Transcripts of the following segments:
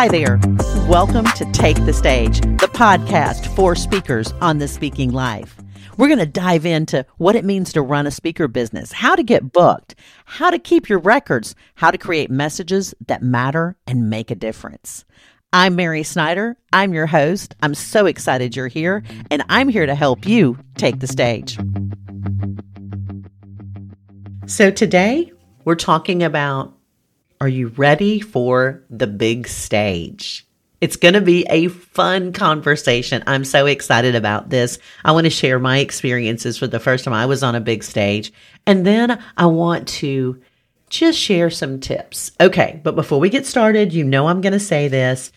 Hi there. Welcome to Take the Stage, the podcast for speakers on the speaking life. We're going to dive into what it means to run a speaker business, how to get booked, how to keep your records, how to create messages that matter and make a difference. I'm Mary Snyder. I'm your host. I'm so excited you're here, and I'm here to help you take the stage. So today, we're talking about, are you ready for the big stage? It's going to be a fun conversation. I'm so excited about this. I want to share my experiences for the first time I was on a big stage, and then I want to just share some tips. Okay, but before we get started, you know I'm going to say this.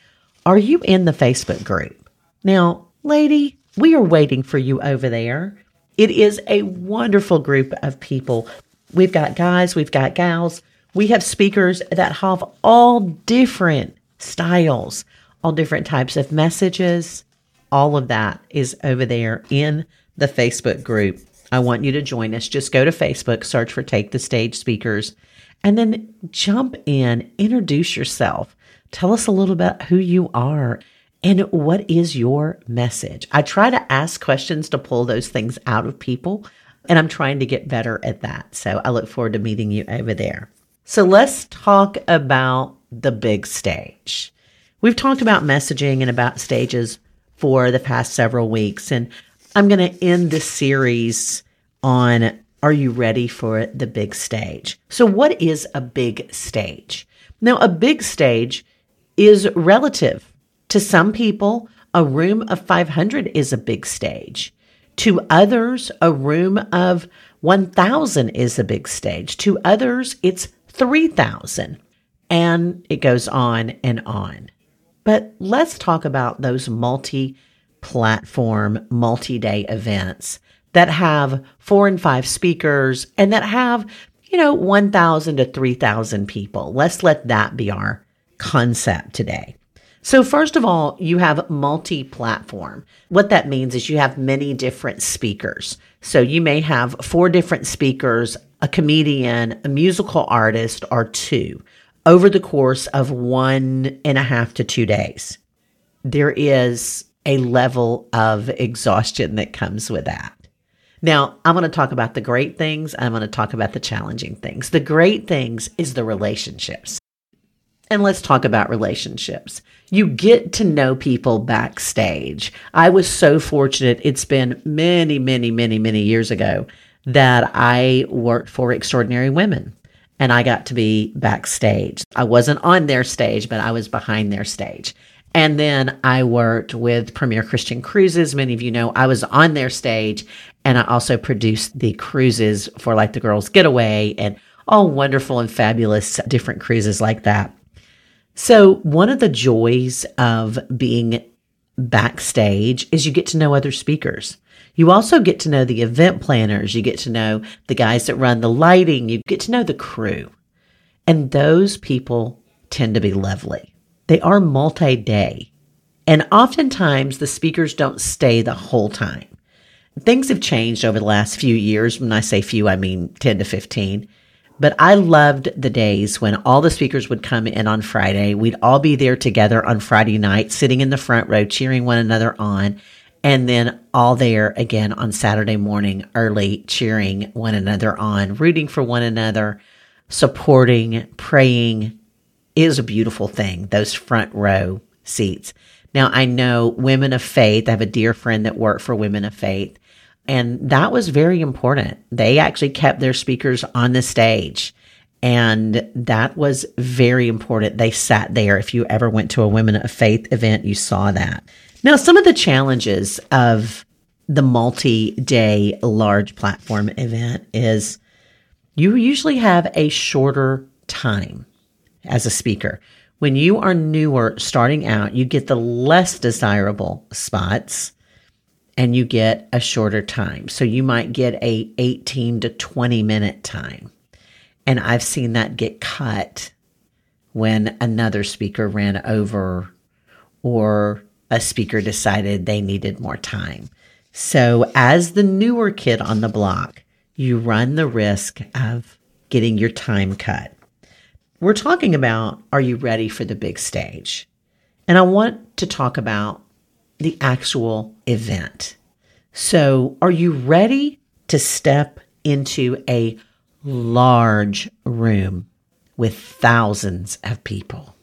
Are you in the Facebook group? Now, lady, we are waiting for you over there. It is a wonderful group of people. We've got guys, we've got gals. We have speakers that have all different styles, all different types of messages. All of that is over there in the Facebook group. I want you to join us. Just go to Facebook, search for Take the Stage Speakers, and then jump in, introduce yourself. Tell us a little bit who you are and what is your message. I try to ask questions to pull those things out of people, and I'm trying to get better at that. So I look forward to meeting you over there. So let's talk about the big stage. We've talked about messaging and about stages for the past several weeks, and I'm going to end this series on, are you ready for the big stage? So what is a big stage? Now, a big stage is relative. To some people, a room of 500 is a big stage. To others, a room of 1,000 is a big stage. To others, it's 3,000. And it goes on and on. But let's talk about those multi-platform, multi-day events that have 4 and 5 speakers and that have, 1,000 to 3,000 people. Let's let that be our concept today. So first of all, you have multi-platform. What that means is you have many different speakers. So you may have 4 different speakers, a comedian, a musical artist, or 2 over the course of 1.5 to 2 days. There is a level of exhaustion that comes with that. Now, I'm going to talk about the great things. I'm going to talk about the challenging things. The great things is the relationships. And let's talk about relationships. You get to know people backstage. I was so fortunate. It's been many years ago that I worked for Extraordinary Women, and I got to be backstage. I wasn't on their stage, but I was behind their stage. And then I worked with Premier Christian Cruises. Many of you know I was on their stage, and I also produced the cruises for the Girls Getaway and all wonderful and fabulous different cruises like that. So one of the joys of being backstage is you get to know other speakers. You also get to know the event planners. You get to know the guys that run the lighting. You get to know the crew. And those people tend to be lovely. They are multi-day. And oftentimes the speakers don't stay the whole time. Things have changed over the last few years. When I say few, I mean 10 to 15. But I loved the days when all the speakers would come in on Friday. We'd all be there together on Friday night, sitting in the front row, cheering one another on, and then all there again on Saturday morning early, cheering one another on, rooting for one another, supporting, praying. It was a beautiful thing, those front row seats. Now, I know Women of Faith. I have a dear friend that worked for Women of Faith. And that was very important. They actually kept their speakers on the stage. And that was very important. They sat there. If you ever went to a Women of Faith event, you saw that. Now, some of the challenges of the multi-day large platform event is you usually have a shorter time as a speaker. When you are newer, starting out, you get the less desirable spots, and you get a shorter time. So you might get a 18 to 20 minute time. And I've seen that get cut when another speaker ran over or a speaker decided they needed more time. So as the newer kid on the block, you run the risk of getting your time cut. We're talking about, are you ready for the big stage? And I want to talk about the actual event. So are you ready to step into a large room with thousands of people?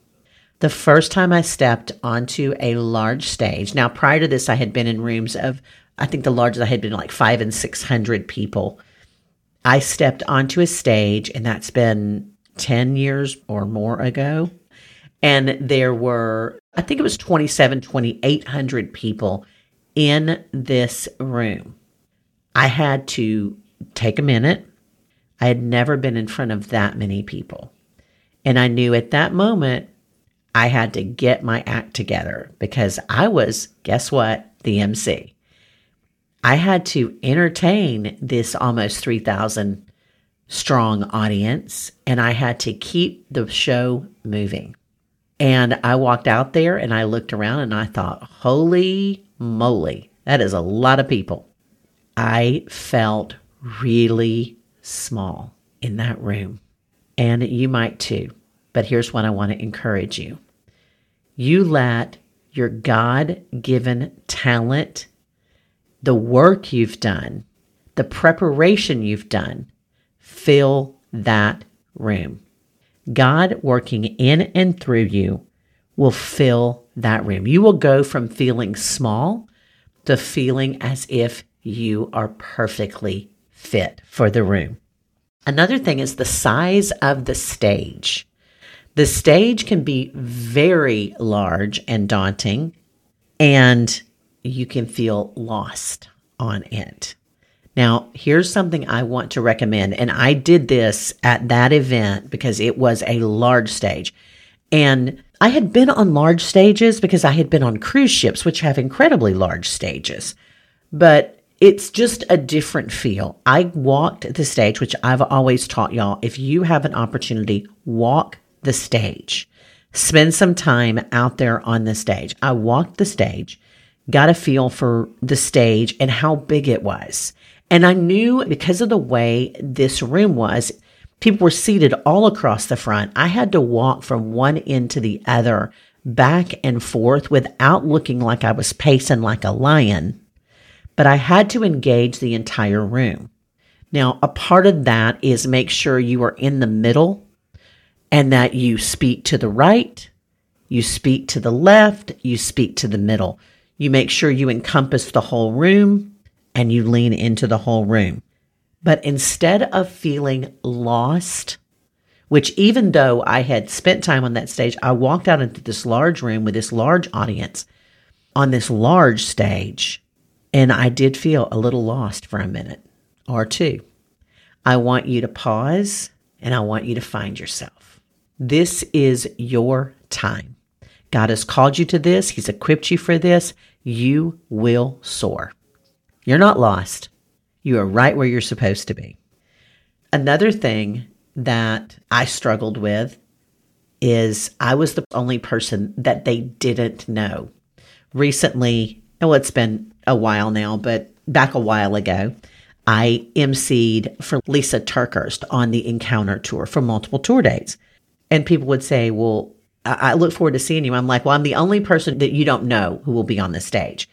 The first time I stepped onto a large stage, now prior to this, I had been in rooms of, I think the largest I had been like 500 and 600 people. I stepped onto a stage, and that's been 10 years or more ago. And there were, I think it was 2,800 people in this room. I had to take a minute. I had never been in front of that many people. And I knew at that moment, I had to get my act together because I was, guess what, the MC. I had to entertain this almost 3,000 strong audience, and I had to keep the show moving. And I walked out there and I looked around and I thought, holy moly, that is a lot of people. I felt really small in that room. And you might too. But here's what I want to encourage you. You let your God-given talent, the work you've done, the preparation you've done, fill that room. God working in and through you will fill that room. You will go from feeling small to feeling as if you are perfectly fit for the room. Another thing is the size of the stage. The stage can be very large and daunting, and you can feel lost on it. Now, here's something I want to recommend, and I did this at that event because it was a large stage. And I had been on large stages because I had been on cruise ships, which have incredibly large stages, but it's just a different feel. I walked the stage, which I've always taught y'all, if you have an opportunity, walk the stage. Spend some time out there on the stage. I walked the stage, got a feel for the stage and how big it was. And I knew because of the way this room was, people were seated all across the front. I had to walk from one end to the other, back and forth without looking like I was pacing like a lion. But I had to engage the entire room. Now, a part of that is make sure you are in the middle and that you speak to the right, you speak to the left, you speak to the middle. You make sure you encompass the whole room and you lean into the whole room. But instead of feeling lost, which even though I had spent time on that stage, I walked out into this large room with this large audience on this large stage, and I did feel a little lost for a minute or two. I want you to pause and I want you to find yourself. This is your time. God has called you to this. He's equipped you for this. You will soar. You're not lost. You are right where you're supposed to be. Another thing that I struggled with is I was the only person that they didn't know. Recently, well, it's been a while now, but back a while ago, I emceed for Lisa Turkhurst on the Encounter Tour for multiple tour dates. And people would say, well, I look forward to seeing you. I'm like, well, I'm the only person that you don't know who will be on the stage.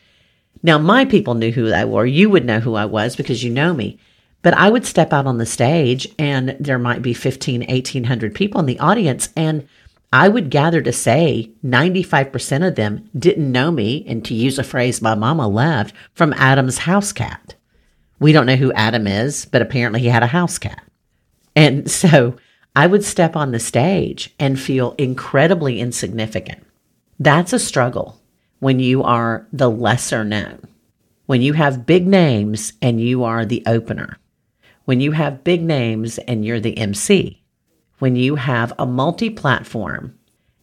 Now, my people knew who I were. You would know who I was because you know me. But I would step out on the stage and there might be 1,800 people in the audience. And I would gather to say 95% of them didn't know me. And to use a phrase my mama loved, from Adam's house cat. We don't know who Adam is, but apparently he had a house cat. And so I would step on the stage and feel incredibly insignificant. That's a struggle when you are the lesser known. When you have big names and you are the opener. When you have big names and you're the MC. When you have a multi-platform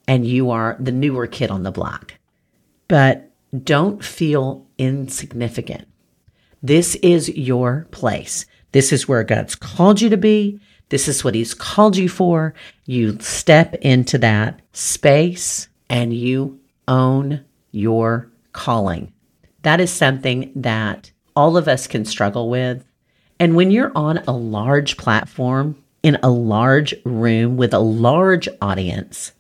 and you are the newer kid on the block. But don't feel insignificant. This is your place. This is where God's called you to be. This is what he's called you for. You step into that space and you own your calling. That is something that all of us can struggle with. And when you're on a large platform, in a large room with a large audience,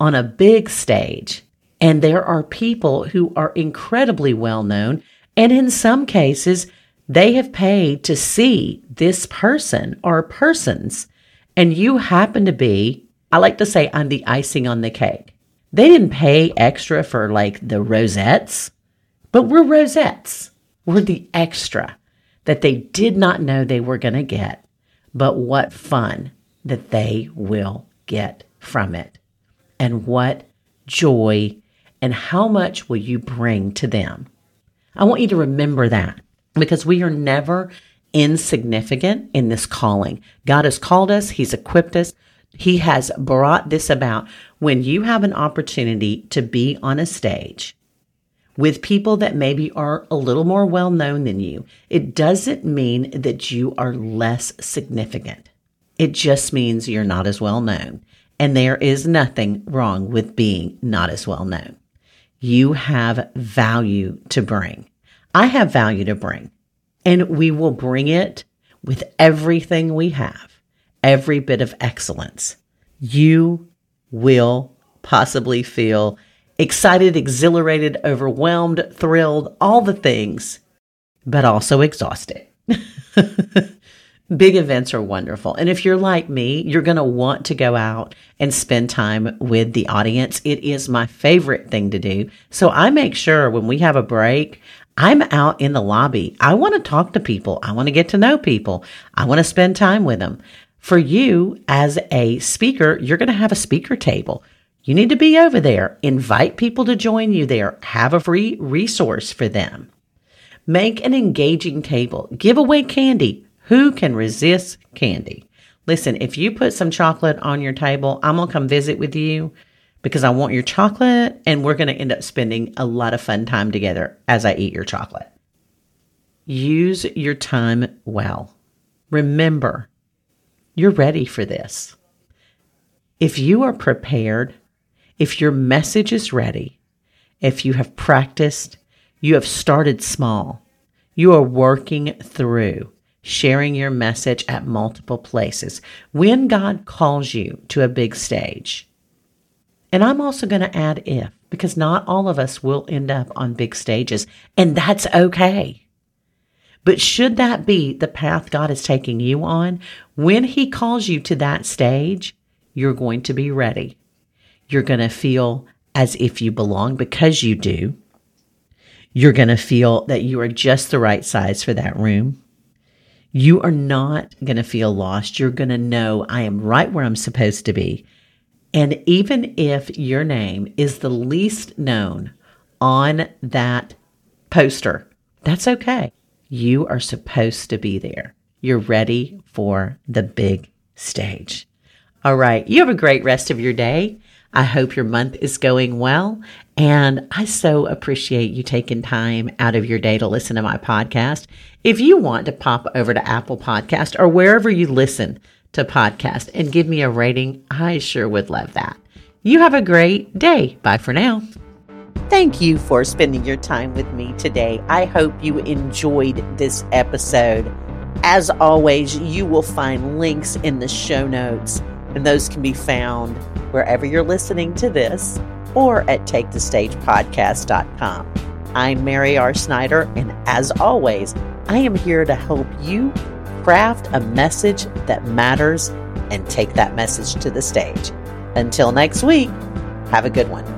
on a big stage, And there are people who are incredibly well known. And in some cases, they have paid to see this person or persons. And you happen to be, I like to say, I'm the icing on the cake. They didn't pay extra for like the rosettes, but we're rosettes. We're the extra that they did not know they were going to get. But what fun that they will get from it. And what joy, and how much will you bring to them? I want you to remember that, because we are never insignificant in this calling. God has called us. He's equipped us. He has brought this about. When you have an opportunity to be on a stage with people that maybe are a little more well-known than you, it doesn't mean that you are less significant. It just means you're not as well-known. And there is nothing wrong with being not as well known. You have value to bring. I have value to bring. And we will bring it with everything we have, every bit of excellence. You will possibly feel excited, exhilarated, overwhelmed, thrilled, all the things, but also exhausted. Big events are wonderful. And if you're like me, you're going to want to go out and spend time with the audience. It is my favorite thing to do. So I make sure when we have a break, I'm out in the lobby. I want to talk to people. I want to get to know people. I want to spend time with them. For you as a speaker, you're going to have a speaker table. You need to be over there. Invite people to join you there. Have a free resource for them. Make an engaging table. Give away candy. Who can resist candy? Listen, if you put some chocolate on your table, I'm going to come visit with you because I want your chocolate, and we're going to end up spending a lot of fun time together as I eat your chocolate. Use your time well. Remember, you're ready for this. If you are prepared, if your message is ready, if you have practiced, you have started small, you are working through sharing your message at multiple places. When God calls you to a big stage, and I'm also going to add if, because not all of us will end up on big stages, and that's okay. But should that be the path God is taking you on, when He calls you to that stage, you're going to be ready. You're going to feel as if you belong, because you do. You're going to feel that you are just the right size for that room. You are not going to feel lost. You're going to know I am right where I'm supposed to be. And even if your name is the least known on that poster, that's okay. You are supposed to be there. You're ready for the big stage. All right. You have a great rest of your day. I hope your month is going well. And I so appreciate you taking time out of your day to listen to my podcast. If you want to pop over to Apple Podcast or wherever you listen to podcasts and give me a rating, I sure would love that. You have a great day. Bye for now. Thank you for spending your time with me today. I hope you enjoyed this episode. As always, you will find links in the show notes, and those can be found wherever you're listening to this or at takethestagepodcast.com. I'm Mary R. Snyder, and as always, I am here to help you craft a message that matters and take that message to the stage. Until next week, have a good one.